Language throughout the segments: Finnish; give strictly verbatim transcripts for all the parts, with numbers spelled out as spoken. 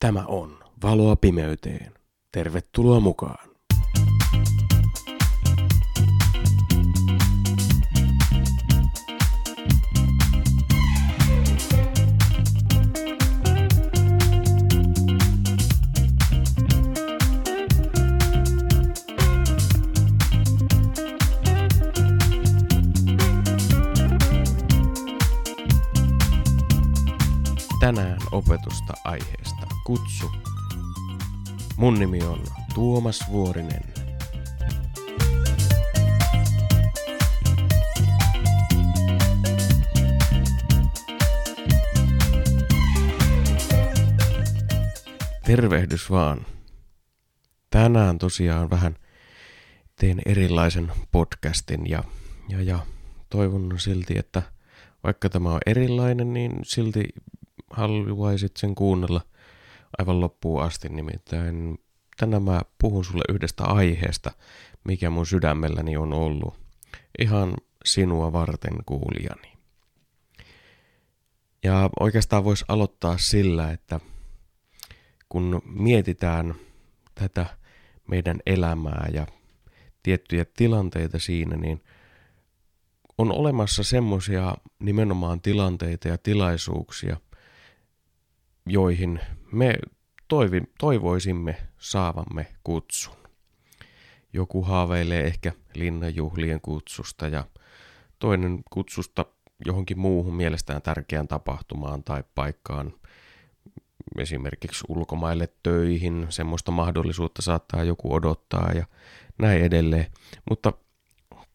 Tämä on Valoa pimeyteen. Tervetuloa mukaan. Tänään opetusta aiheesta kutsu. Mun nimi on Tuomas Vuorinen. Tervehdys vaan. Tänään tosiaan vähän teen erilaisen podcastin ja, ja, ja toivon silti, että vaikka tämä on erilainen, niin silti haluaisit sen kuunnella aivan loppuun asti, nimittäin tänään mä puhun sulle yhdestä aiheesta, mikä mun sydämelläni on ollut ihan sinua varten kuulijani. Ja oikeastaan voisi aloittaa sillä, että kun mietitään tätä meidän elämää ja tiettyjä tilanteita siinä, niin on olemassa semmoisia nimenomaan tilanteita ja tilaisuuksia, joihin me toivi, toivoisimme saavamme kutsun. Joku haaveilee ehkä linnanjuhlien kutsusta ja toinen kutsusta johonkin muuhun mielestään tärkeään tapahtumaan tai paikkaan, esimerkiksi ulkomaille töihin, semmoista mahdollisuutta saattaa joku odottaa ja näin edelleen. Mutta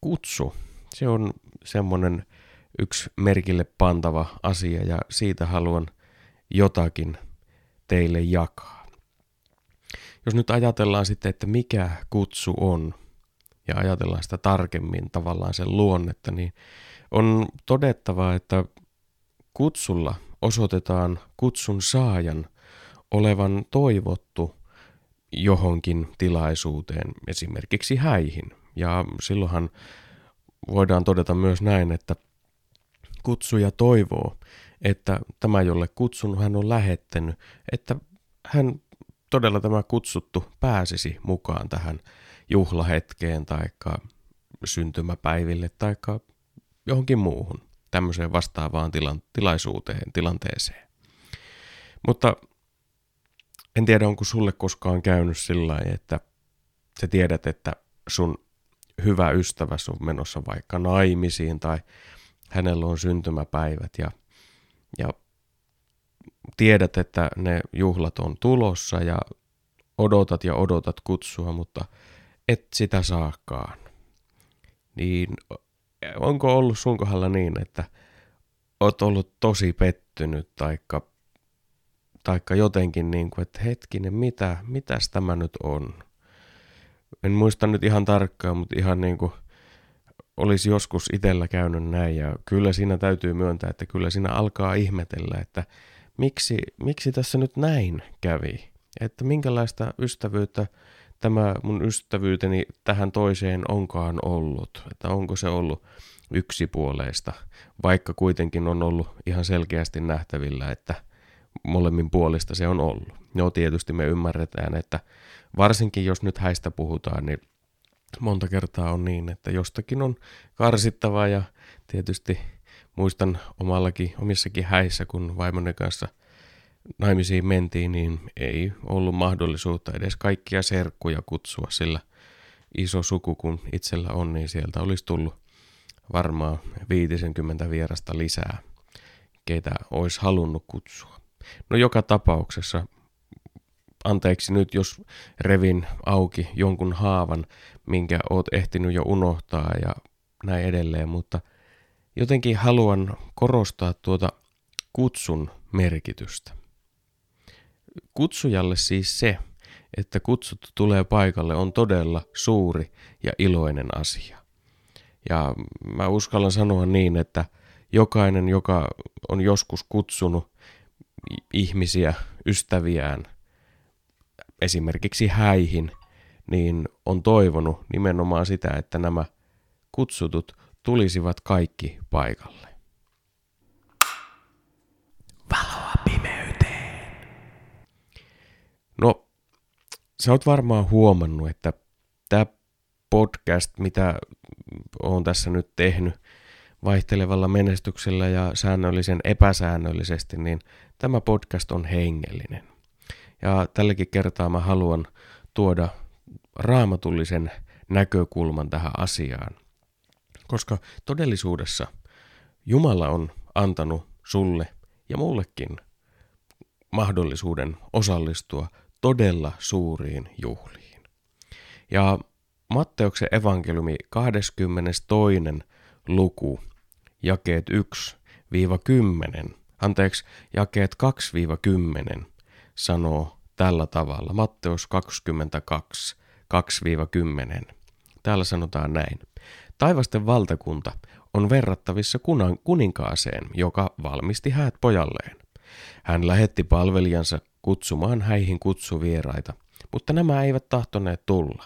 kutsu, se on semmoinen yksi merkille pantava asia ja siitä haluan jotakin teille jakaa. Jos nyt ajatellaan sitten, että mikä kutsu on, ja ajatellaan sitä tarkemmin tavallaan sen luonnetta, niin on todettava, että kutsulla osoitetaan kutsun saajan olevan toivottu johonkin tilaisuuteen, esimerkiksi häihin. Ja silloinhan voidaan todeta myös näin, että kutsuja toivoo, että tämä, jolle kutsun hän on lähettänyt, että hän todella tämä kutsuttu pääsisi mukaan tähän juhlahetkeen tai syntymäpäiville tai johonkin muuhun tämmöiseen vastaavaan tila- tilaisuuteen, tilanteeseen. Mutta en tiedä, onko sulle koskaan käynyt sillä lailla, että sä tiedät, että sun hyvä ystäväsi on menossa vaikka naimisiin tai hänellä on syntymäpäivät ja Ja tiedät, että ne juhlat on tulossa ja odotat ja odotat kutsua, mutta et sitä saakaan. Niin onko ollut sun kohdalla niin, että oot ollut tosi pettynyt taikka, taikka jotenkin niin kuin, että hetkinen, mitä, mitäs tämä nyt on? En muista nyt ihan tarkkaan, mutta ihan niin kuin olisi joskus itsellä käynyt näin ja kyllä siinä täytyy myöntää, että kyllä siinä alkaa ihmetellä, että miksi, miksi tässä nyt näin kävi. Että minkälaista ystävyyttä tämä mun ystävyyteni tähän toiseen onkaan ollut. Että onko se ollut yksipuoleista, vaikka kuitenkin on ollut ihan selkeästi nähtävillä, että molemmin puolista se on ollut. No tietysti me ymmärretään, että varsinkin jos nyt häistä puhutaan, niin monta kertaa on niin, että jostakin on karsittavaa ja tietysti muistan omallakin, omissakin häissä, kun vaimoni kanssa naimisiin mentiin, niin ei ollut mahdollisuutta edes kaikkia serkkuja kutsua, sillä iso suku kun itsellä on, niin sieltä olisi tullut varmaan viisikymmentä vierasta lisää, keitä olisi halunnut kutsua. No joka tapauksessa. Anteeksi nyt, jos revin auki jonkun haavan, minkä oot ehtinyt jo unohtaa ja näin edelleen, mutta jotenkin haluan korostaa tuota kutsun merkitystä. Kutsujalle siis se, että kutsuttu tulee paikalle, on todella suuri ja iloinen asia. Ja mä uskallan sanoa niin, että jokainen, joka on joskus kutsunut ihmisiä, ystäviään, esimerkiksi häihin, niin on toivonut nimenomaan sitä, että nämä kutsutut tulisivat kaikki paikalle. Valoa pimeyteen. sä oot varmaan huomannut, että tämä podcast, mitä oon tässä nyt tehnyt vaihtelevalla menestyksellä ja säännöllisen epäsäännöllisesti, niin tämä podcast on hengellinen. Ja tälläkin kertaa mä haluan tuoda raamatullisen näkökulman tähän asiaan, koska todellisuudessa Jumala on antanut sulle ja mullekin mahdollisuuden osallistua todella suuriin juhliin. Ja Matteuksen evankeliumi kahdeskymmenestoinen luku, jakeet yksi kymmenen, anteeksi, jakeet kaksi kymmenen, sanoo tällä tavalla. Matteus kaksikymmentäkaksi, kaksi kymmenen. Täällä sanotaan näin. Taivasten valtakunta on verrattavissa kunan, kuninkaaseen, joka valmisti häät pojalleen. Hän lähetti palvelijansa kutsumaan häihin kutsuvieraita, mutta nämä eivät tahtoneet tulla.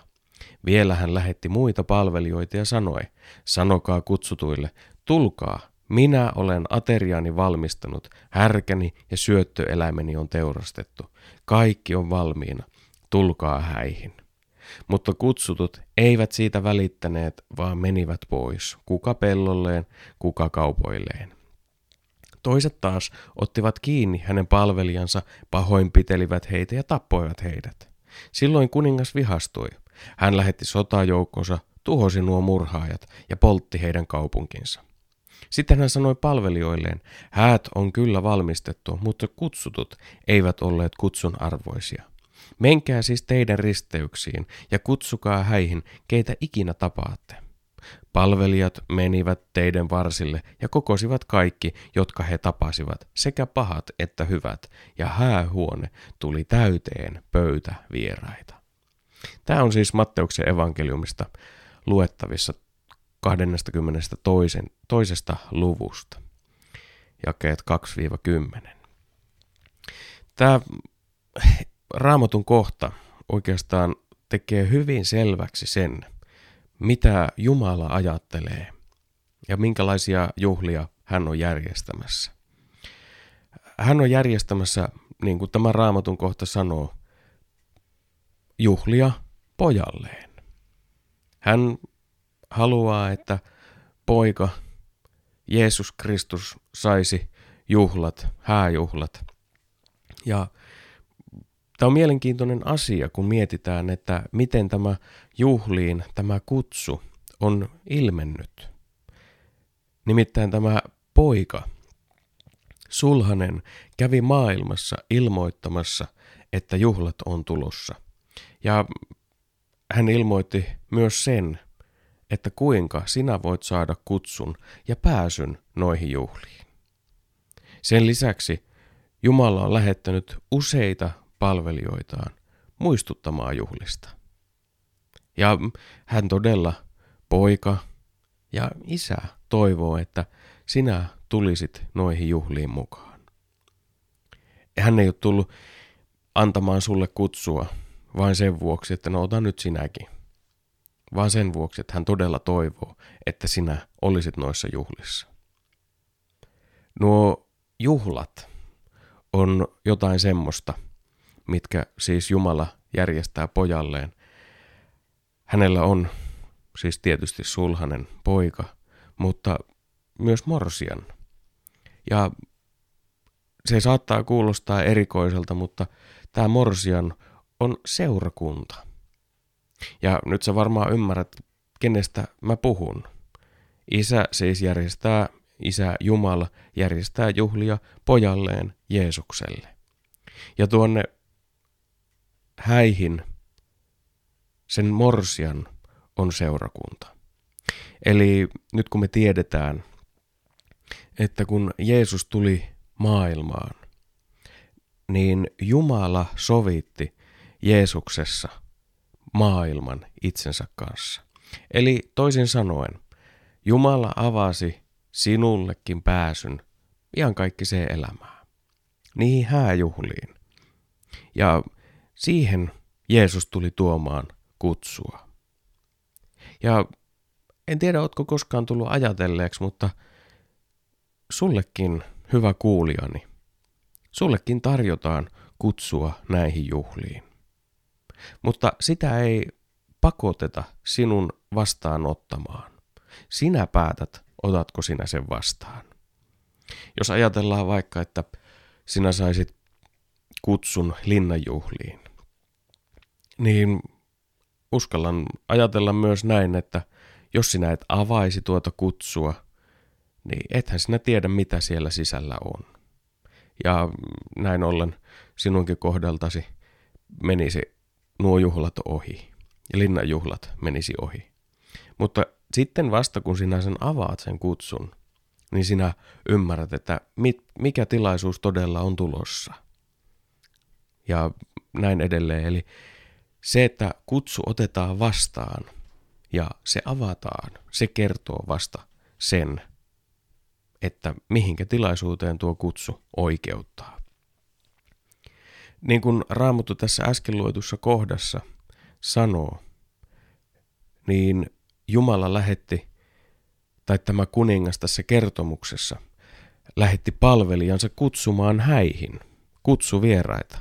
Vielä hän lähetti muita palvelijoita ja sanoi, sanokaa kutsutuille, tulkaa, minä olen ateriani valmistanut, härkäni ja syöttöeläimeni on teurastettu, kaikki on valmiina, tulkaa häihin. Mutta kutsutut eivät siitä välittäneet, vaan menivät pois, kuka pellolleen, kuka kaupoilleen. Toiset taas ottivat kiinni hänen palvelijansa, pahoinpitelivät heitä ja tappoivat heidät. Silloin kuningas vihastui. Hän lähetti sotajoukkonsa, tuhosi nuo murhaajat ja poltti heidän kaupunkinsa. Sitten hän sanoi palvelijoilleen, häät on kyllä valmistettu, mutta kutsutut eivät olleet kutsun arvoisia. Menkää siis teidän risteyksiin ja kutsukaa häihin, keitä ikinä tapaatte. Palvelijat menivät teidän varsille ja kokosivat kaikki, jotka he tapasivat, sekä pahat että hyvät, ja häähuone tuli täyteen pöytä vieraita. Tämä on siis Matteuksen evankeliumista luettavissa kahdeskymmenestoinen luvusta, jakeet kaksi kymmenen. Tämä Raamatun kohta oikeastaan tekee hyvin selväksi sen, mitä Jumala ajattelee ja minkälaisia juhlia hän on järjestämässä. Hän on järjestämässä, niin kuin tämä Raamatun kohta sanoo, juhlia pojalleen. Hän haluaa, että poika Jeesus Kristus saisi juhlat, hääjuhlat. Ja tämä on mielenkiintoinen asia, kun mietitään, että miten tämä juhliin, tämä kutsu on ilmennyt. Nimittäin tämä poika, sulhanen, kävi maailmassa ilmoittamassa, että juhlat on tulossa. Ja hän ilmoitti myös sen, että kuinka sinä voit saada kutsun ja pääsyn noihin juhliin. Sen lisäksi Jumala on lähettänyt useita palvelijoitaan muistuttamaan juhlista. Ja hän todella, poika ja isä, toivoo, että sinä tulisit noihin juhliin mukaan. Hän ei ole tullut antamaan sulle kutsua vain sen vuoksi, että no ota nyt sinäkin, vaan sen vuoksi, että hän todella toivoo, että sinä olisit noissa juhlissa. Nuo juhlat on jotain semmoista, mitkä siis Jumala järjestää pojalleen. Hänellä on siis tietysti sulhanen poika, mutta myös morsian. Ja se saattaa kuulostaa erikoiselta, mutta tämä morsian on seurakunta. Ja nyt sä varmaan ymmärrät, kenestä mä puhun. Isä siis järjestää, isä Jumala järjestää juhlia pojalleen Jeesukselle. Ja tuonne häihin sen morsian on seurakunta. Eli nyt kun me tiedetään, että kun Jeesus tuli maailmaan, niin Jumala sovitti Jeesuksessa maailman itsensä kanssa. Eli toisin sanoen, Jumala avasi sinullekin pääsyn iankaikkiseen elämään, niihin hääjuhliin. Ja siihen Jeesus tuli tuomaan kutsua. Ja en tiedä, ootko koskaan tullut ajatelleeksi, mutta sullekin, hyvä kuulijani, sullekin tarjotaan kutsua näihin juhliin. mutta sitä ei pakoteta sinun vastaanottamaan. Sinä päätät, otatko sinä sen vastaan. Jos ajatellaan vaikka, että sinä saisit kutsun linnanjuhliin, niin uskallan ajatella myös näin, että jos sinä et avaisi tuota kutsua, niin ethän sinä tiedä, mitä siellä sisällä on. Ja näin ollen sinunkin kohdaltasi menisi nuo juhlat ohi, ja linnanjuhlat menisi ohi. Mutta sitten vasta kun sinä sen avaat sen kutsun, niin sinä ymmärrät, että mit, mikä tilaisuus todella on tulossa. Ja näin edelleen. Eli se, että kutsu otetaan vastaan ja se avataan, se kertoo vasta sen, että mihinkä tilaisuuteen tuo kutsu oikeuttaa. Niin kuin Raamattu tässä äsken luetussa kohdassa sanoo, niin Jumala lähetti, tai tämä kuningas tässä kertomuksessa, lähetti palvelijansa kutsumaan häihin, kutsuvieraita.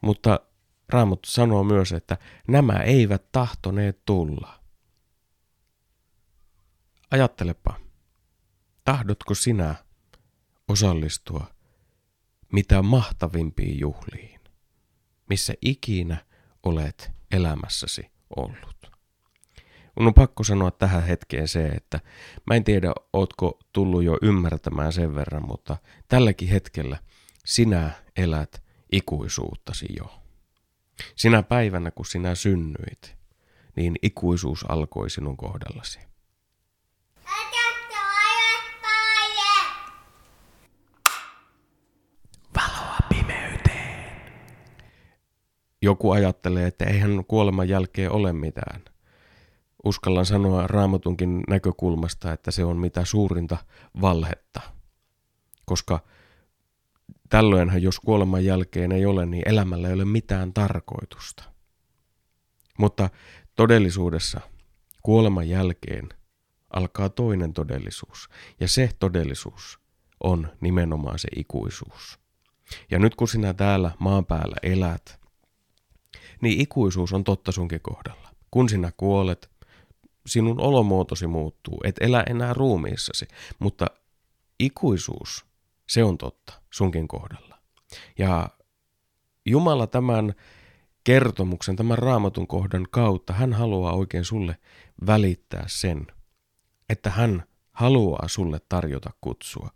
Mutta Raamattu sanoo myös, että nämä eivät tahtoneet tulla. Ajattelepa, tahdotko sinä osallistua mitä mahtavimpiin juhliin, missä ikinä olet elämässäsi ollut? Mun on pakko sanoa tähän hetkeen se, että mä en tiedä, ootko tullut jo ymmärtämään sen verran, mutta tälläkin hetkellä sinä elät ikuisuuttasi jo. Sinä päivänä, kun sinä synnyit, niin ikuisuus alkoi sinun kohdallasi. Valoa pimeyteen. Joku ajattelee, että eihän kuoleman jälkeen ole mitään. Uskallan sanoa Raamatunkin näkökulmasta, että se on mitä suurinta valhetta, koska tällöinhän, jos kuoleman jälkeen ei ole, niin elämällä ei ole mitään tarkoitusta. Mutta todellisuudessa kuoleman jälkeen alkaa toinen todellisuus. Ja se todellisuus on nimenomaan se ikuisuus. Ja nyt kun sinä täällä maan päällä elät, niin ikuisuus on totta sunkin kohdalla. Kun sinä kuolet, sinun olomuotosi muuttuu. Et elä enää ruumiissasi, mutta ikuisuus, se on totta sunkin kohdalla. Ja Jumala tämän kertomuksen, tämän Raamatun kohdan kautta, hän haluaa oikein sulle välittää sen, että hän haluaa sulle tarjota kutsua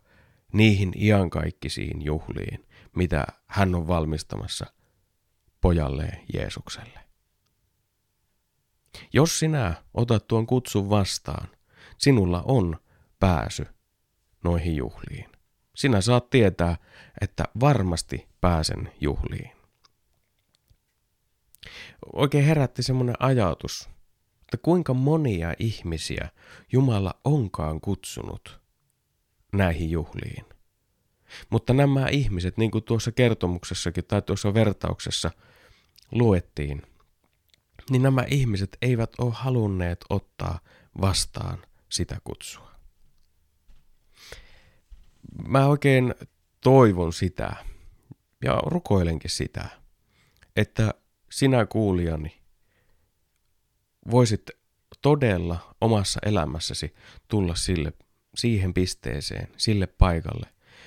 niihin iankaikkisiin juhliin, mitä hän on valmistamassa pojalleen Jeesukselle. Jos sinä otat tuon kutsun vastaan, sinulla on pääsy noihin juhliin. Sinä saat tietää, että varmasti pääsen juhliin. Oikein herätti semmoinen ajatus, että kuinka monia ihmisiä Jumala onkaan kutsunut näihin juhliin. Mutta nämä ihmiset, niin kuin tuossa kertomuksessakin tai tuossa vertauksessa luettiin, niin nämä ihmiset eivät ole halunneet ottaa vastaan sitä kutsua. Mä oikein toivon sitä ja rukoilenkin sitä, että sinä kuulijani voisit todella omassa elämässäsi tulla sille, siihen pisteeseen, sille paikalle,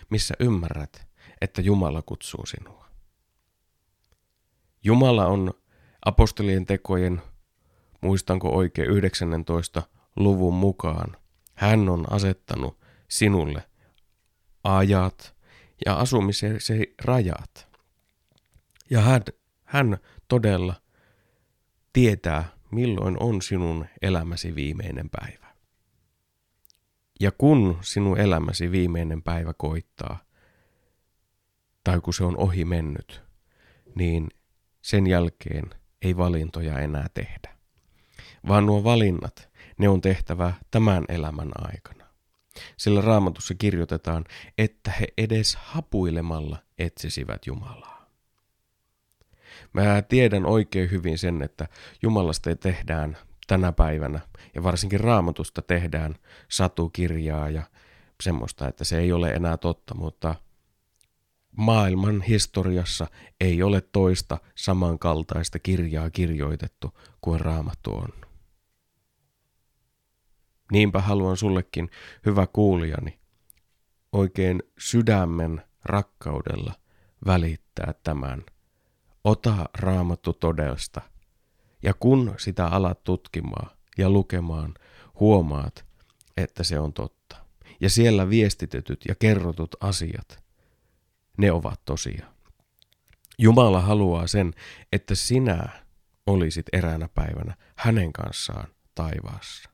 missä ymmärrät, että Jumala kutsuu sinua. Jumala on apostolien tekojen, muistanko oikein, yhdeksästoista luvun mukaan, hän on asettanut sinulle ajat ja asumisesi rajat. Ja hän, hän todella tietää, milloin on sinun elämäsi viimeinen päivä. Ja kun sinun elämäsi viimeinen päivä koittaa, tai kun se on ohi mennyt, niin sen jälkeen ei valintoja enää tehdä. Vaan nuo valinnat, ne on tehtävä tämän elämän aikana. Sillä Raamatussa kirjoitetaan, että he edes hapuilemalla etsisivät Jumalaa. Mä tiedän oikein hyvin sen, että Jumalasta tehdään tänä päivänä, ja varsinkin Raamatusta tehdään satukirjaa ja semmoista, että se ei ole enää totta, mutta maailman historiassa ei ole toista samankaltaista kirjaa kirjoitettu kuin Raamattu on. Niinpä haluan sullekin, hyvä kuulijani, oikein sydämen rakkaudella välittää tämän. Ota Raamattu todesta, ja kun sitä alat tutkimaan ja lukemaan, huomaat, että se on totta. Ja siellä viestitetyt ja kerrotut asiat, ne ovat tosia. Jumala haluaa sen, että sinä olisit eräänä päivänä hänen kanssaan taivaassa.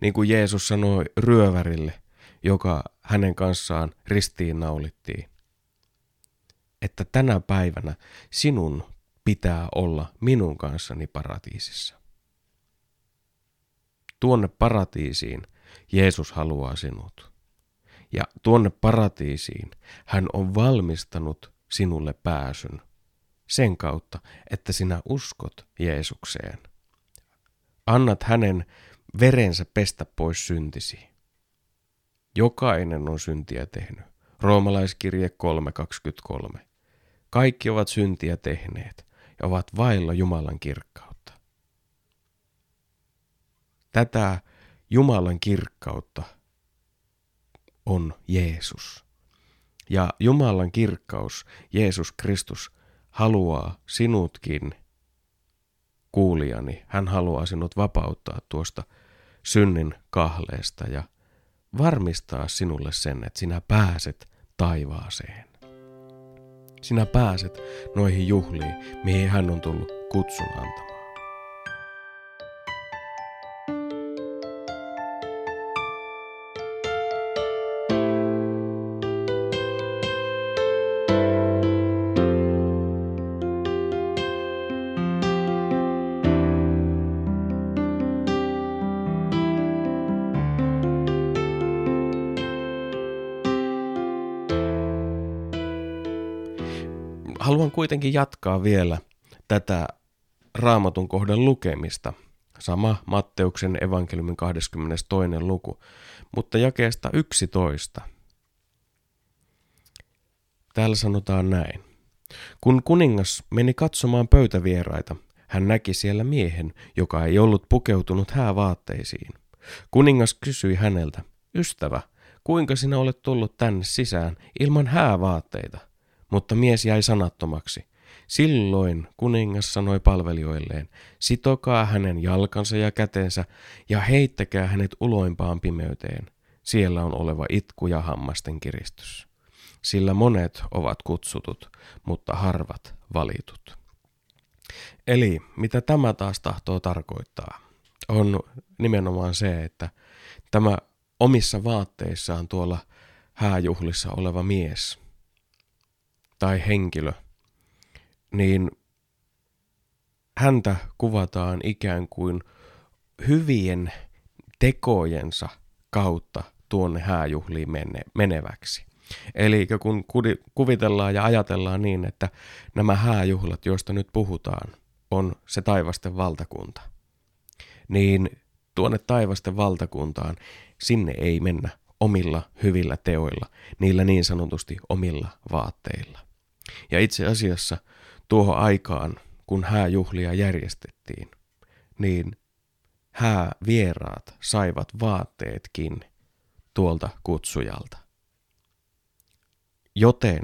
Niin kuin Jeesus sanoi ryövärille, joka hänen kanssaan ristiinnaulittiin, että tänä päivänä sinun pitää olla minun kanssani paratiisissa. Tuonne paratiisiin Jeesus haluaa sinut. Ja tuonne paratiisiin hän on valmistanut sinulle pääsyn sen kautta, että sinä uskot Jeesukseen. Annat hänen verensä pestä pois syntisi. Jokainen on syntiä tehnyt. Roomalaiskirje kolme kaksikymmentäkolme. Kaikki ovat syntiä tehneet ja ovat vailla Jumalan kirkkautta. Tätä Jumalan kirkkautta on Jeesus. Ja Jumalan kirkkaus, Jeesus Kristus, haluaa sinutkin, kuulijani. Hän haluaa sinut vapauttaa tuosta synnin kahleesta ja varmistaa sinulle sen, että sinä pääset taivaaseen. Sinä pääset noihin juhliin, mihin hän on tullut kutsun antamaan. Haluan kuitenkin jatkaa vielä tätä Raamatun kohdan lukemista. Sama Matteuksen evankeliumin kahdeskymmenestoinen luku, mutta jakeesta yksitoista. Täällä sanotaan näin. Kun kuningas meni katsomaan pöytävieraita, hän näki siellä miehen, joka ei ollut pukeutunut häävaatteisiin. Kuningas kysyi häneltä, ystävä, kuinka sinä olet tullut tänne sisään ilman häävaatteita? Mutta mies jäi sanattomaksi. Silloin kuningas sanoi palvelijoilleen, sitokaa hänen jalkansa ja kätensä ja heittäkää hänet uloimpaan pimeyteen. Siellä on oleva itku ja hammasten kiristys. Sillä monet ovat kutsutut, mutta harvat valitut. Eli mitä tämä taas tahtoo tarkoittaa, on nimenomaan se, että tämä omissa vaatteissaan tuolla hääjuhlissa oleva mies tai henkilö, niin häntä kuvataan ikään kuin hyvien tekojensa kautta tuonne hääjuhliin meneväksi. Eli kun kuvitellaan ja ajatellaan niin, että nämä hääjuhlat, joista nyt puhutaan, on se taivasten valtakunta, niin tuonne taivasten valtakuntaan sinne ei mennä omilla hyvillä teoilla, niillä niin sanotusti omilla vaatteilla. Ja itse asiassa tuohon aikaan, kun hääjuhlia järjestettiin, niin häävieraat saivat vaatteetkin tuolta kutsujalta. Joten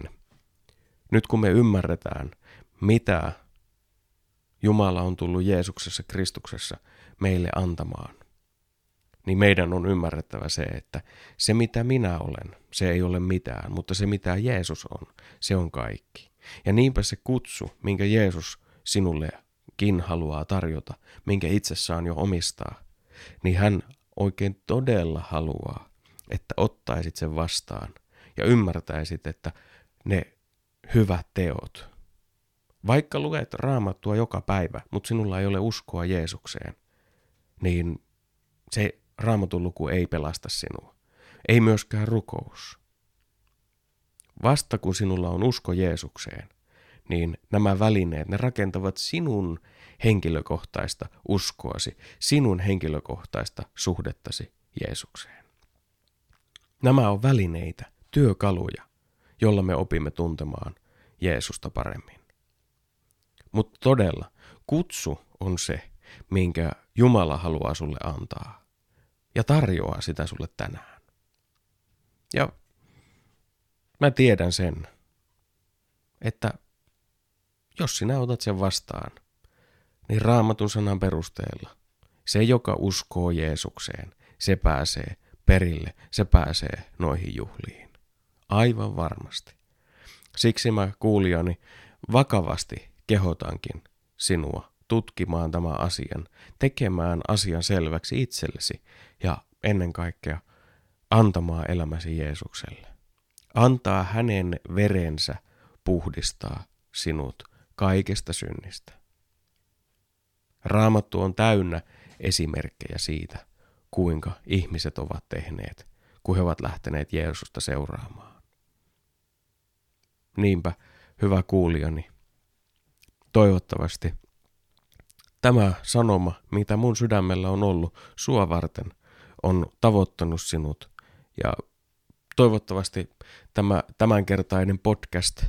nyt kun me ymmärretään, mitä Jumala on tullut Jeesuksessa Kristuksessa meille antamaan, niin meidän on ymmärrettävä se, että se mitä minä olen, se ei ole mitään, mutta se mitä Jeesus on, se on kaikki. Ja niinpä se kutsu, minkä Jeesus sinullekin haluaa tarjota, minkä itsessään jo omistaa, niin hän oikein todella haluaa, että ottaisit sen vastaan ja ymmärtäisit, että ne hyvät teot, vaikka luet Raamattua joka päivä, mutta sinulla ei ole uskoa Jeesukseen, niin se Raamatun luku ei pelasta sinua, ei myöskään rukous. Vasta kun sinulla on usko Jeesukseen, niin nämä välineet, ne rakentavat sinun henkilökohtaista uskoasi, sinun henkilökohtaista suhdettasi Jeesukseen. Nämä on välineitä, työkaluja, jolla me opimme tuntemaan Jeesusta paremmin. Mutta todella, kutsu on se, minkä Jumala haluaa sulle antaa ja tarjoaa sitä sulle tänään. Ja mä tiedän sen, että jos sinä otat sen vastaan, niin Raamatun sanan perusteella se, joka uskoo Jeesukseen, se pääsee perille, se pääsee noihin juhliin. Aivan varmasti. Siksi mä kuulijani vakavasti kehotankin sinua tutkimaan tämän asian, tekemään asian selväksi itsellesi ja ennen kaikkea antamaan elämäsi Jeesukselle. Antaa hänen verensä puhdistaa sinut kaikesta synnistä. Raamattu on täynnä esimerkkejä siitä, kuinka ihmiset ovat tehneet, kun he ovat lähteneet Jeesusta seuraamaan. Niinpä, hyvä kuulijani, toivottavasti tämä sanoma, mitä mun sydämellä on ollut sua varten, on tavoittanut sinut. Ja toivottavasti tämä tämänkertainen podcast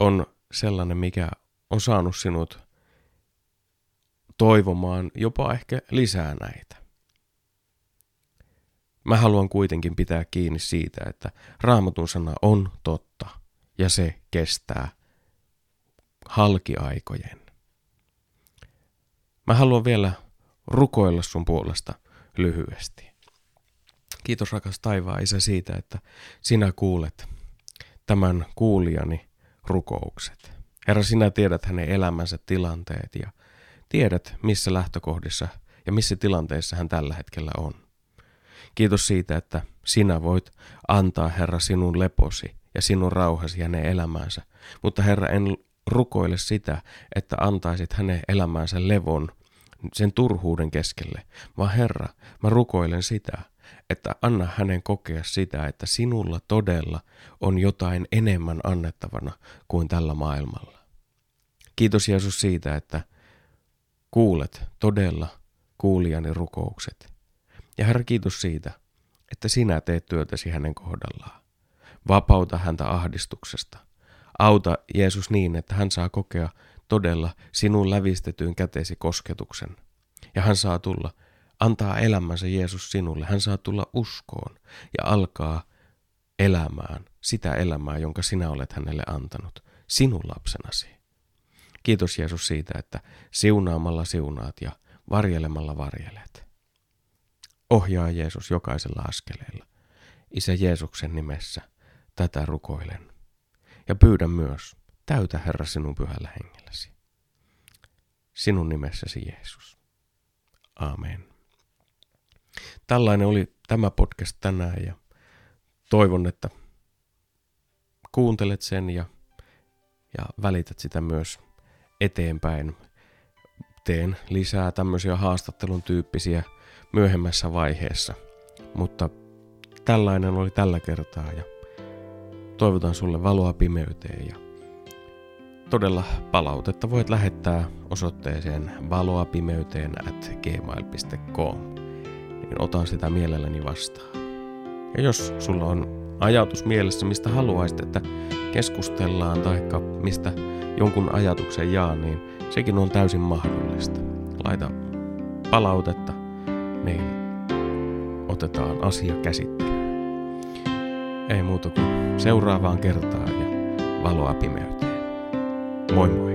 on sellainen, mikä on saanut sinut toivomaan jopa ehkä lisää näitä. Mä haluan kuitenkin pitää kiinni siitä, että Raamatun sana on totta ja se kestää halkiaikojen. Mä haluan vielä rukoilla sun puolesta lyhyesti. Kiitos rakas taivaan Isä siitä, että sinä kuulet tämän kuulijani rukoukset. Herra, sinä tiedät hänen elämänsä tilanteet ja tiedät, missä lähtökohdissa ja missä tilanteessa hän tällä hetkellä on. Kiitos siitä, että sinä voit antaa, Herra, sinun leposi ja sinun rauhasi hänen elämäänsä. Mutta Herra, en rukoile sitä, että antaisit hänen elämäänsä levon sen turhuuden keskelle. Vaan Herra, mä rukoilen sitä, että anna hänen kokea sitä, että sinulla todella on jotain enemmän annettavana kuin tällä maailmalla. Kiitos Jeesus siitä, että kuulet todella kuulijani rukoukset. Ja Herra, kiitos siitä, että sinä teet työtäsi hänen kohdallaan. Vapauta häntä ahdistuksesta. Auta Jeesus niin, että hän saa kokea todella sinun lävistetyn kätesi kosketuksen. Ja hän saa tulla, antaa elämänsä Jeesus sinulle. Hän saa tulla uskoon ja alkaa elämään sitä elämää, jonka sinä olet hänelle antanut, sinun lapsenasi. Kiitos Jeesus siitä, että siunaamalla siunaat ja varjelemalla varjelet. Ohjaa Jeesus jokaisella askeleella. Isä Jeesuksen nimessä tätä rukoilen. Ja pyydän myös, täytä Herra sinun pyhällä hengelläsi. Sinun nimessäsi Jeesus. Aamen. Tällainen oli tämä podcast tänään ja toivon, että kuuntelet sen ja, ja välität sitä myös eteenpäin. Teen lisää tämmöisiä haastattelun tyyppisiä myöhemmässä vaiheessa, mutta tällainen oli tällä kertaa ja toivotan sulle valoa pimeyteen ja todella palautetta voit lähettää osoitteeseen valoapimeyteen at gmail piste com, niin otan sitä mielelläni vastaan. Ja jos sulla on ajatus mielessä, mistä haluaisit, että keskustellaan tai mistä jonkun ajatuksen jaa, niin sekin on täysin mahdollista. Laita palautetta, niin otetaan asia käsittelyyn. Ei muuta kuin seuraavaan kertaan ja valoa pimeyteen. Moi moi!